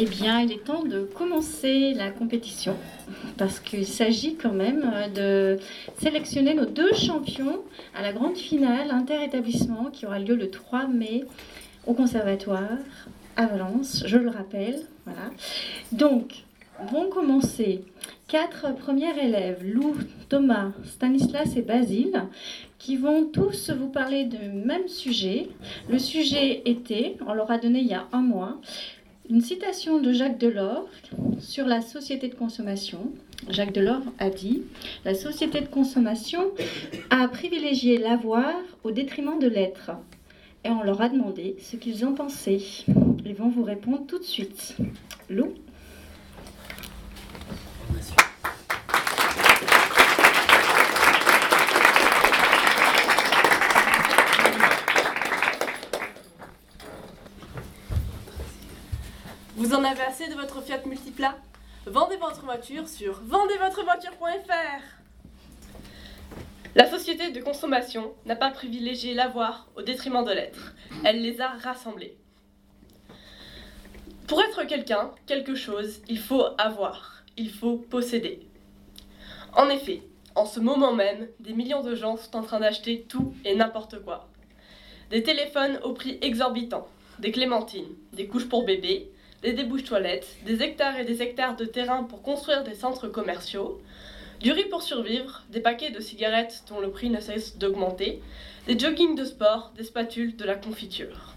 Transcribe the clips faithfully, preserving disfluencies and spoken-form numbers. Eh bien, il est temps de commencer la compétition parce qu'il s'agit quand même de sélectionner nos deux champions à la grande finale interétablissement qui aura lieu le trois mai au Conservatoire à Valence, je le rappelle. Voilà. Donc, vont commencer quatre premiers élèves, Lou, Thomas, Stanislas et Basile, qui vont tous vous parler du même sujet. Le sujet était, on leur a donné il y a un mois, une citation de Jacques Delors sur la société de consommation. Jacques Delors a dit « La société de consommation a privilégié l'avoir au détriment de l'être. » Et on leur a demandé ce qu'ils en pensaient. Ils vont vous répondre tout de suite. Lou ? Vous en avez assez de votre Fiat Multipla ? Vendez votre voiture sur vendez votre voiture point f r. La société de consommation n'a pas privilégié l'avoir au détriment de l'être. Elle les a rassemblés. Pour être quelqu'un, quelque chose, il faut avoir, il faut posséder. En effet, en ce moment même, des millions de gens sont en train d'acheter tout et n'importe quoi. Des téléphones au prix exorbitant, des clémentines, des couches pour bébés, des débouches toilettes, des hectares et des hectares de terrain pour construire des centres commerciaux, du riz pour survivre, des paquets de cigarettes dont le prix ne cesse d'augmenter, des joggings de sport, des spatules, de la confiture.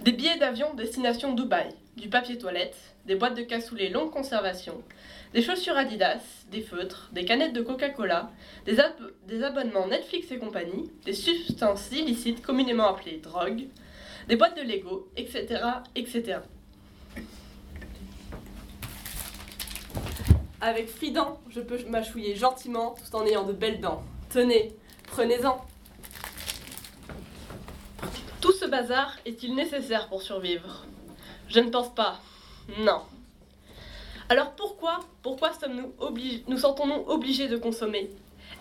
Des billets d'avion destination Dubaï, du papier toilette, des boîtes de cassoulet longue conservation, des chaussures Adidas, des feutres, des canettes de Coca-Cola, des, ab- des abonnements Netflix et compagnie, des substances illicites communément appelées drogues, des boîtes de Lego, et cetera, et cetera. Avec Fridents, je peux mâchouiller gentiment tout en ayant de belles dents. Tenez, prenez-en. Tout ce bazar est-il nécessaire pour survivre ? Je ne pense pas. Non. Alors pourquoi, pourquoi sommes-nous obligés, nous sentons-nous obligés de consommer ?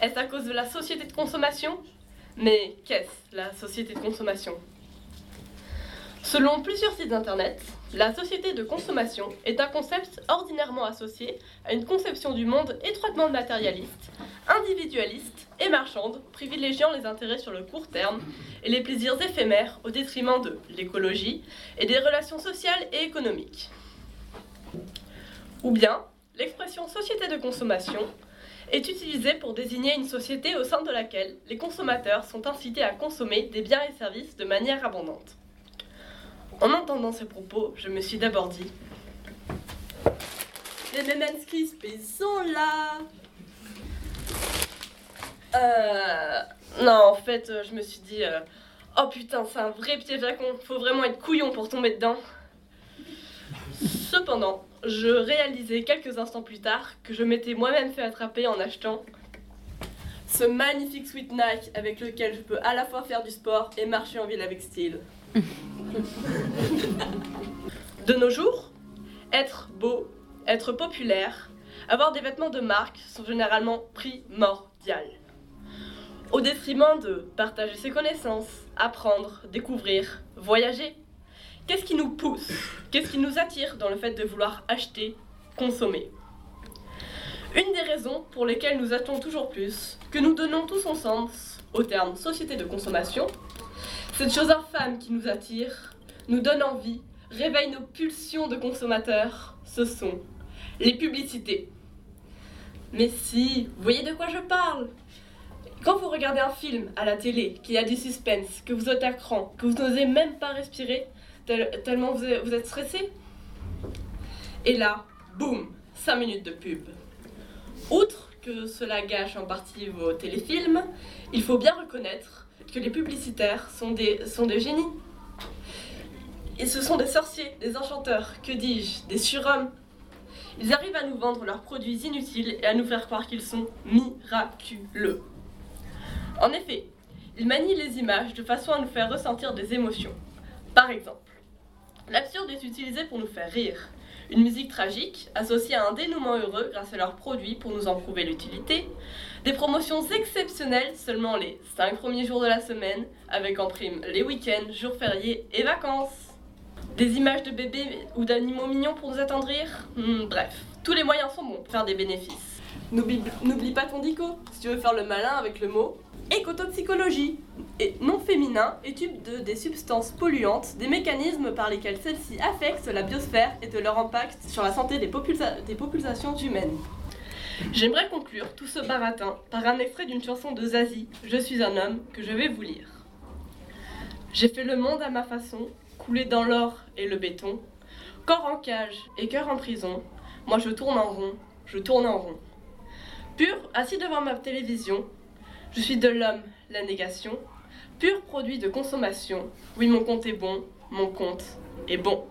Est-ce à cause de la société de consommation ? Mais qu'est-ce la société de consommation ? Selon plusieurs sites internet, la société de consommation est un concept ordinairement associé à une conception du monde étroitement matérialiste, individualiste et marchande, privilégiant les intérêts sur le court terme et les plaisirs éphémères au détriment de l'écologie et des relations sociales et économiques. Ou bien, l'expression « société de consommation » est utilisée pour désigner une société au sein de laquelle les consommateurs sont incités à consommer des biens et services de manière abondante. En entendant ces propos, je me suis d'abord dit « Les Lemanskis, ils sont là !» Euh... Non, en fait, je me suis dit euh, « Oh putain, c'est un vrai piège à con, faut vraiment être couillon pour tomber dedans !» Cependant, je réalisais quelques instants plus tard que je m'étais moi-même fait attraper en achetant ce magnifique sweat Nike avec lequel je peux à la fois faire du sport et marcher en ville avec style. De nos jours, être beau, être populaire, avoir des vêtements de marque sont généralement primordiales. Au détriment de partager ses connaissances, apprendre, découvrir, voyager. Qu'est-ce qui nous pousse ? Qu'est-ce qui nous attire dans le fait de vouloir acheter, consommer ? Une des raisons pour lesquelles nous attendons toujours plus, que nous donnons tout son sens au terme société de consommation, cette chose infâme qui nous attire, nous donne envie, réveille nos pulsions de consommateurs, ce sont les publicités. Mais si, vous voyez de quoi je parle ? Quand vous regardez un film à la télé, qu'il y a du suspense, que vous êtes à cran, que vous n'osez même pas respirer, tel, tellement vous êtes, vous êtes stressé, et là, boum, cinq minutes de pub. Outre que cela gâche en partie vos téléfilms, il faut bien reconnaître que les publicitaires sont des, sont des génies. Et ce sont des sorciers, des enchanteurs, que dis-je, des surhommes. Ils arrivent à nous vendre leurs produits inutiles et à nous faire croire qu'ils sont miraculeux. En effet, ils manient les images de façon à nous faire ressentir des émotions. Par exemple, l'absurde est utilisé pour nous faire rire, une musique tragique associée à un dénouement heureux grâce à leurs produits pour nous en prouver l'utilité, des promotions exceptionnelles seulement les cinq premiers jours de la semaine, avec en prime les week-ends, jours fériés et vacances. Des images de bébés ou d'animaux mignons pour nous attendrir, hmm, bref, tous les moyens sont bons pour faire des bénéfices. N'oublie pas ton dico, si tu veux faire le malin avec le mot écotoxicologie, et non féminin, étude de, des substances polluantes, des mécanismes par lesquels celles-ci affectent la biosphère et de leur impact sur la santé des, popula des populations humaines. J'aimerais conclure tout ce baratin par un extrait d'une chanson de Zazie, Je suis un homme, que je vais vous lire. J'ai fait le monde à ma façon, coulé dans l'or et le béton, corps en cage et cœur en prison, moi je tourne en rond, je tourne en rond. Pur, assis devant ma télévision, je suis de l'homme, la négation, pur produit de consommation, oui mon compte est bon, mon compte est bon.